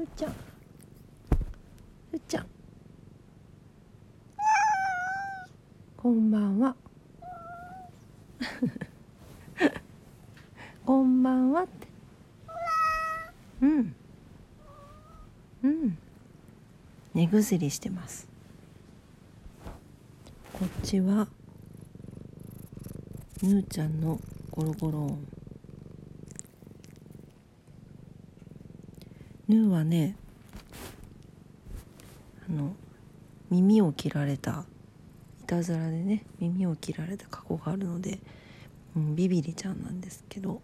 るちゃん、るちゃん、こんばんはこんばんはって、うんうん、寝ぐずりしてます。こっちはぬーちゃんのゴロゴロ音。ぬーはね、耳を切られた、いたずらでね耳を切られた過去があるので、ビビりちゃんなんですけど、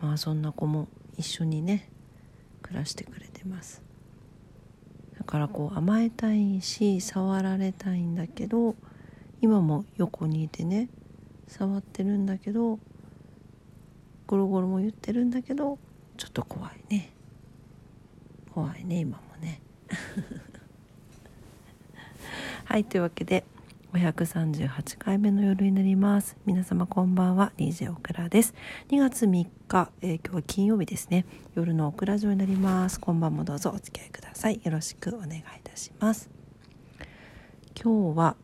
まあそんな子も一緒にね暮らしてくれてます。だからこう甘えたいし触られたいんだけど、今も横にいてね触ってるんだけど、ゴロゴロも言ってるんだけど、ちょっと怖いね、怖いね今もねはい、というわけで538回目の夜になります。皆様こんばんは、 DJ オクラです。2月3日、今日は金曜日ですね。夜のオクラジオになります。今晩もどうぞお付き合いください。よろしくお願いいたします。今日は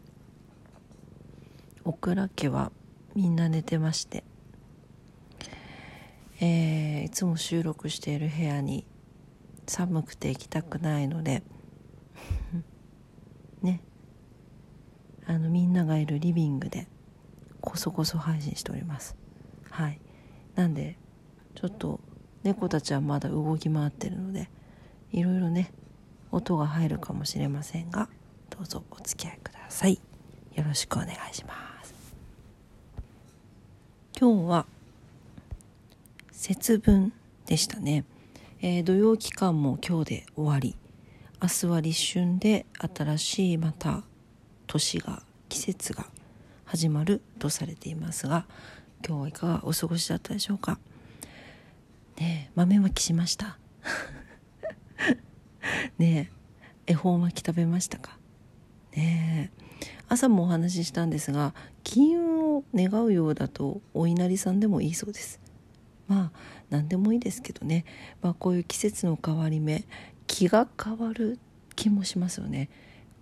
オクラ家はみんな寝てまして、いつも収録している部屋に寒くて行きたくないのでね、みんながいるリビングでこそこそ配信しております。はい、なんでちょっと猫たちはまだ動き回ってるので、いろいろね音が入るかもしれませんが、どうぞお付き合いください。よろしくお願いします。今日は節分でしたね。土曜期間も今日で終わり、明日は立春で新しいまた年が、季節が始まるとされていますが、今日はいかがお過ごしだったでしょうかね。え、豆まきしましたねえ、恵方巻き食べましたかねえ。朝もお話ししたんですが、金運を願うようだとお稲荷さんでもいいそうです。まあ何でもいいですけどね、まあ、こういう季節の変わり目、気が変わる気もしますよね。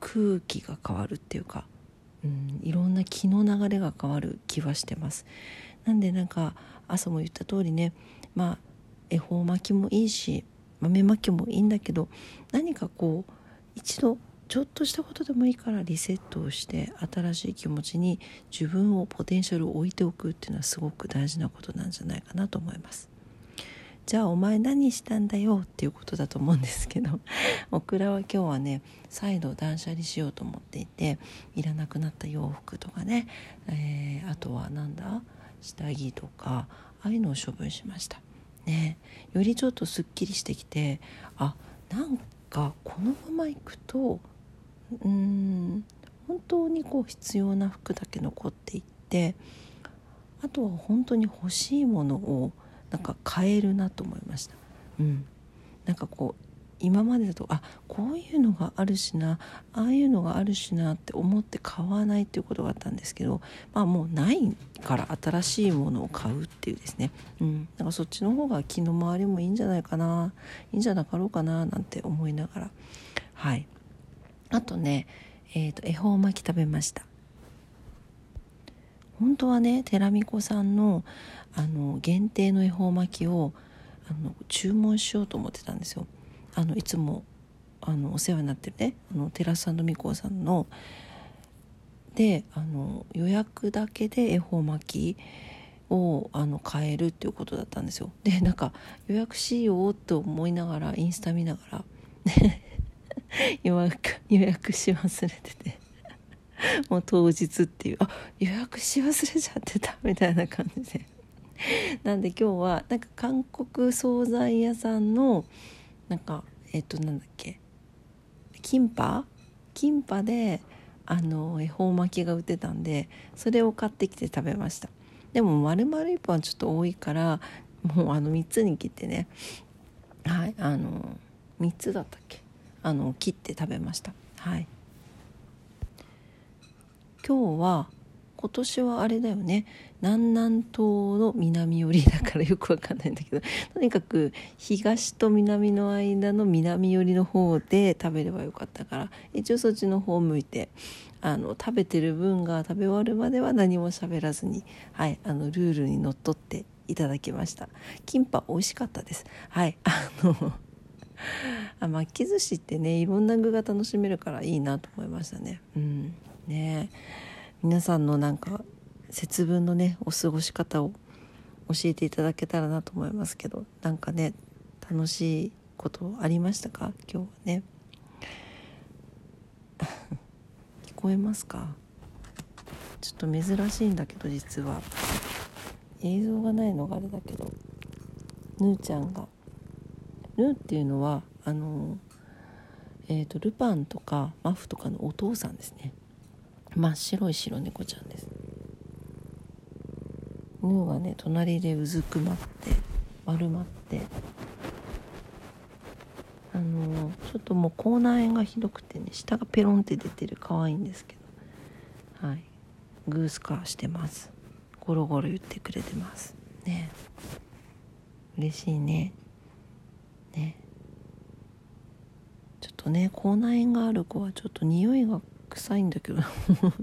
空気が変わるっていうか、いろんな気の流れが変わる気はしてます。なんでなんか朝も言った通りね、まあ恵方巻きもいいし豆巻きもいいんだけど、何かこう一度ちょっとしたことでもいいからリセットをして、新しい気持ちに自分を、ポテンシャルを置いておくっていうのはすごく大事なことなんじゃないかなと思います。じゃあお前何したんだよっていうことだと思うんですけどオクラは今日はね再度断捨離しようと思っていて、いらなくなった洋服とかね、あとはなんだ下着とか、ああいうのを処分しましたね。よりちょっとすっきりしてきて、あ、なんかこのままいくと本当にこう必要な服だけ残っていって、あとは本当に欲しいものをなんか買えるなと思いました。なんかこう今までだと、あ、こういうのがあるしな、ああいうのがあるしなって思って買わないっていうことがあったんですけど、まあもうないから新しいものを買うっていうですね、なんかそっちの方が気の回りもいいんじゃないかな、いいんじゃなかろうかななんて思いながら、はい。あとね、恵方巻き食べました。本当はね、寺美子さんの、限定の恵方巻きを注文しようと思ってたんですよ。いつもお世話になってるね、寺さんの美子さんので予約だけで恵方巻きを買えるっていうことだったんですよ。でなんか予約しようと思いながらインスタ見ながらね予約し忘れててもう当日っていう、あ、予約し忘れちゃってたみたいな感じでなんで今日はなんか韓国惣菜屋さんのなんかなんだっけ、キンパで恵方巻きが売ってたんで、それを買ってきて食べました。でも丸々1本はちょっと多いから、もう3つに切ってね、はい、3つだったっけ、切って食べました。はい。今日は今年はあれだよね、南南東の南寄りだからよくわかんないんだけど、とにかく東と南の間の南寄りの方で食べればよかったから、一応そっちの方向いて、食べてる分が食べ終わるまでは何も喋らずに、はい、ルールにのっとっていただきました。キンパ美味しかったです。はい、巻き寿司ってね、いろんな具が楽しめるからいいなと思いましたね。うんね、皆さんのなんか節分のねお過ごし方を教えていただけたらなと思いますけど、なんかね楽しいことありましたか今日はね。聞こえますか？ちょっと珍しいんだけど、実は映像がないのがあれだけど、ヌーちゃんが、ヌーっていうのはルパンとかマフとかのお父さんですね。真っ白い白猫ちゃんです。ヌーがね隣でうずくまって丸まって、ちょっともう口内炎がひどくてね、舌がペロンって出てる、可愛いんですけど、はい、グースカーしてます。ゴロゴロ言ってくれてますね。嬉しいね。ね、ちょっとね口内炎がある子はちょっと匂いが臭いんだけど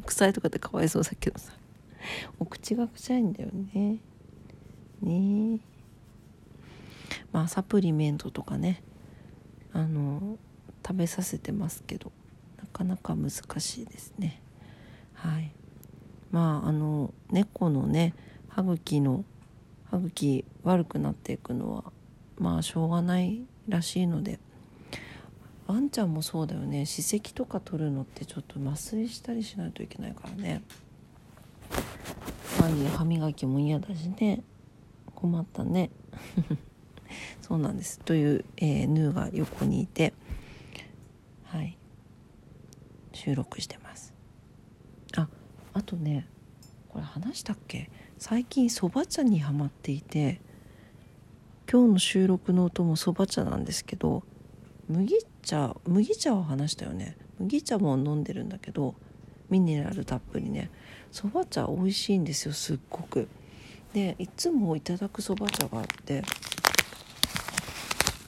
臭いとかってかわいそうだけどさ、お口が臭いんだよね。ね、まあサプリメントとかね食べさせてますけど、なかなか難しいですね。はい、まあ猫のね歯茎悪くなっていくのはまあしょうがないらしいので、ワンちゃんもそうだよね。歯石とか取るのってちょっと麻酔したりしないといけないからね。歯磨きも嫌だしね、困ったねそうなんですという、ヌーが横にいて、はい、収録してます。あとね、これ話したっけ、最近そば茶にハマっていて、今日の収録の音もそば茶なんですけど、麦茶を話したよね。麦茶も飲んでるんだけど、ミネラルたっぷりね。そば茶美味しいんですよ、すっごく。で、いつもいただくそば茶があって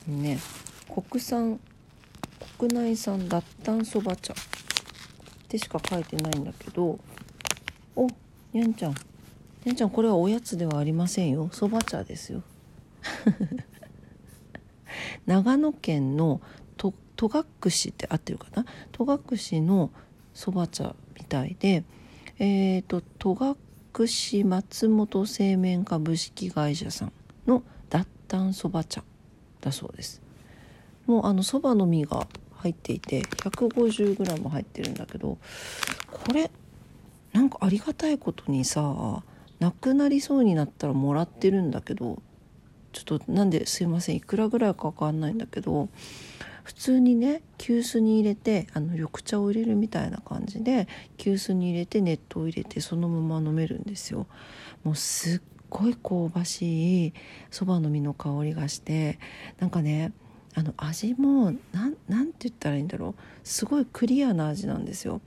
ね、国内産脱炭そば茶ってしか書いてないんだけど、にゃんちゃん、これはおやつではありませんよ、そば茶ですよ長野県の戸隠市って合ってるかな、戸隠市のそば茶みたいで、戸隠市松本製麺株式会社さんの脱炭そば茶だそうです。もうそばの実が入っていて 150g 入ってるんだけど、これなんかありがたいことにさ、なくなりそうになったらもらってるんだけど、ちょっとなんですいません、いくらぐらいかわかんないんだけど、普通にね急須に入れて緑茶を入れるみたいな感じで急須に入れて熱湯を入れてそのまま飲めるんですよ。もうすっごい香ばしいそばの実の香りがして、なんかね味もなんて言ったらいいんだろう、すごいクリアな味なんですよ。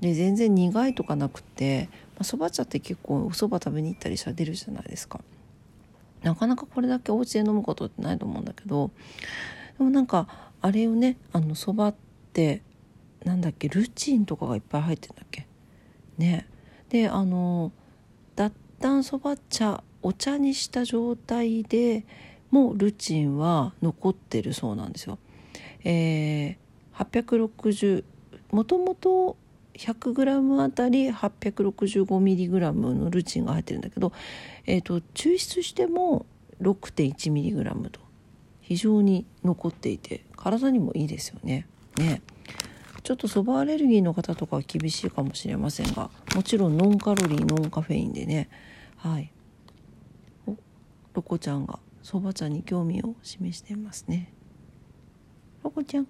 で全然苦いとかなくて、そば茶って結構おそば食べに行ったりしたら出るじゃないですか。なかなかこれだけお家で飲むことってないと思うんだけど、でもなんかあれをね、そばってなんだっけ、ルチンとかがいっぱい入ってるんだっけね。で脱炭そば茶、お茶にした状態でもルチンは残ってるそうなんですよ。860、もともと100g あたり 865mg のルチンが入ってるんだけど、抽出しても 6.1mg と非常に残っていて、体にもいいですよね。ね、ちょっとそばアレルギーの方とかは厳しいかもしれませんが、もちろんノンカロリーノンカフェインでね、はい、ロコちゃんがそば茶に興味を示していますね。ロコちゃん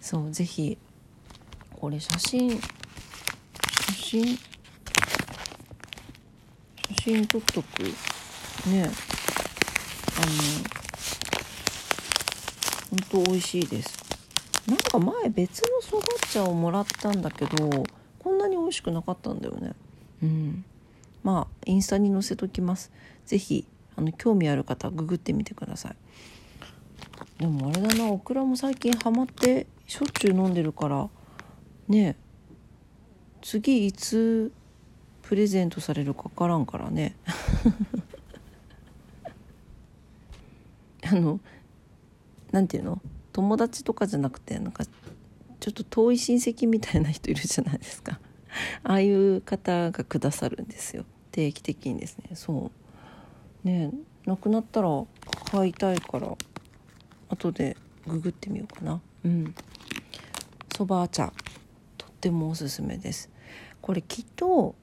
そう、ぜひこれ写真撮っとくね。ほんと美味しいです。なんか前別のそば茶をもらったんだけど、こんなに美味しくなかったんだよね。うん、まあインスタに載せときます。ぜひ興味ある方ググってみてください。でもあれだな、オクラも最近ハマってしょっちゅう飲んでるからね、次いつプレゼントされるか分からんからねなんていうの、友達とかじゃなくて、なんかちょっと遠い親戚みたいな人いるじゃないですかああいう方がくださるんですよ、定期的にですね。そうね、なくなったら買いたいから後でググってみようかな。うん、そば茶とってもおすすめです。これきっと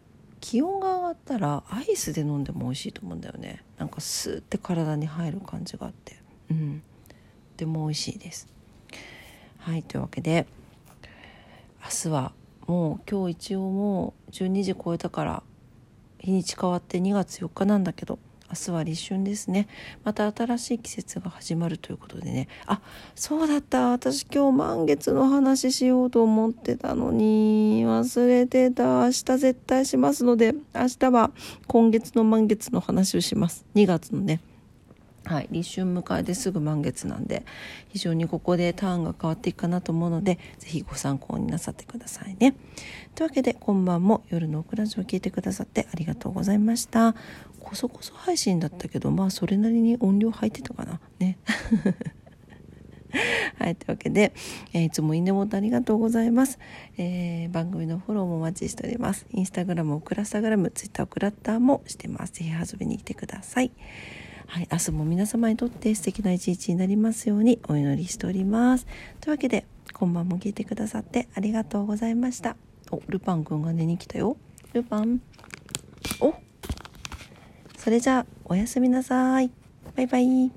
気温が上がったらアイスで飲んでも美味しいと思うんだよね。なんかスーって体に入る感じがあって、うん、とても美味しいです。はい、というわけで明日はもう今日一応もう12時超えたから日にち変わって2月4日なんだけど、明日は立春ですね。また新しい季節が始まるということでね。あ、そうだった、私今日満月の話しようと思ってたのに忘れてた。明日絶対しますので、明日は今月の満月の話をします。2月のね、はい、立春迎えですぐ満月なんで、非常にここでターンが変わっていくかなと思うので、ぜひご参考になさってくださいね。というわけで今晩も夜のオクラジオを聞いてくださってありがとうございました。こそこそ配信だったけど、まあそれなりに音量入ってたかなねはい、というわけで、いつもいいねボタンありがとうございます、番組のフォローもお待ちしております。インスタグラム、オクラスタグラム、ツイッター、オクラッターもしてます。ぜひ遊びに来てください。はい、明日も皆様にとって素敵な一日になりますようにお祈りしております。というわけで今晩も聞いてくださってありがとうございました。お、ルパンくんが寝に来たよ。ルパン。お。それじゃあおやすみなさい。バイバイ。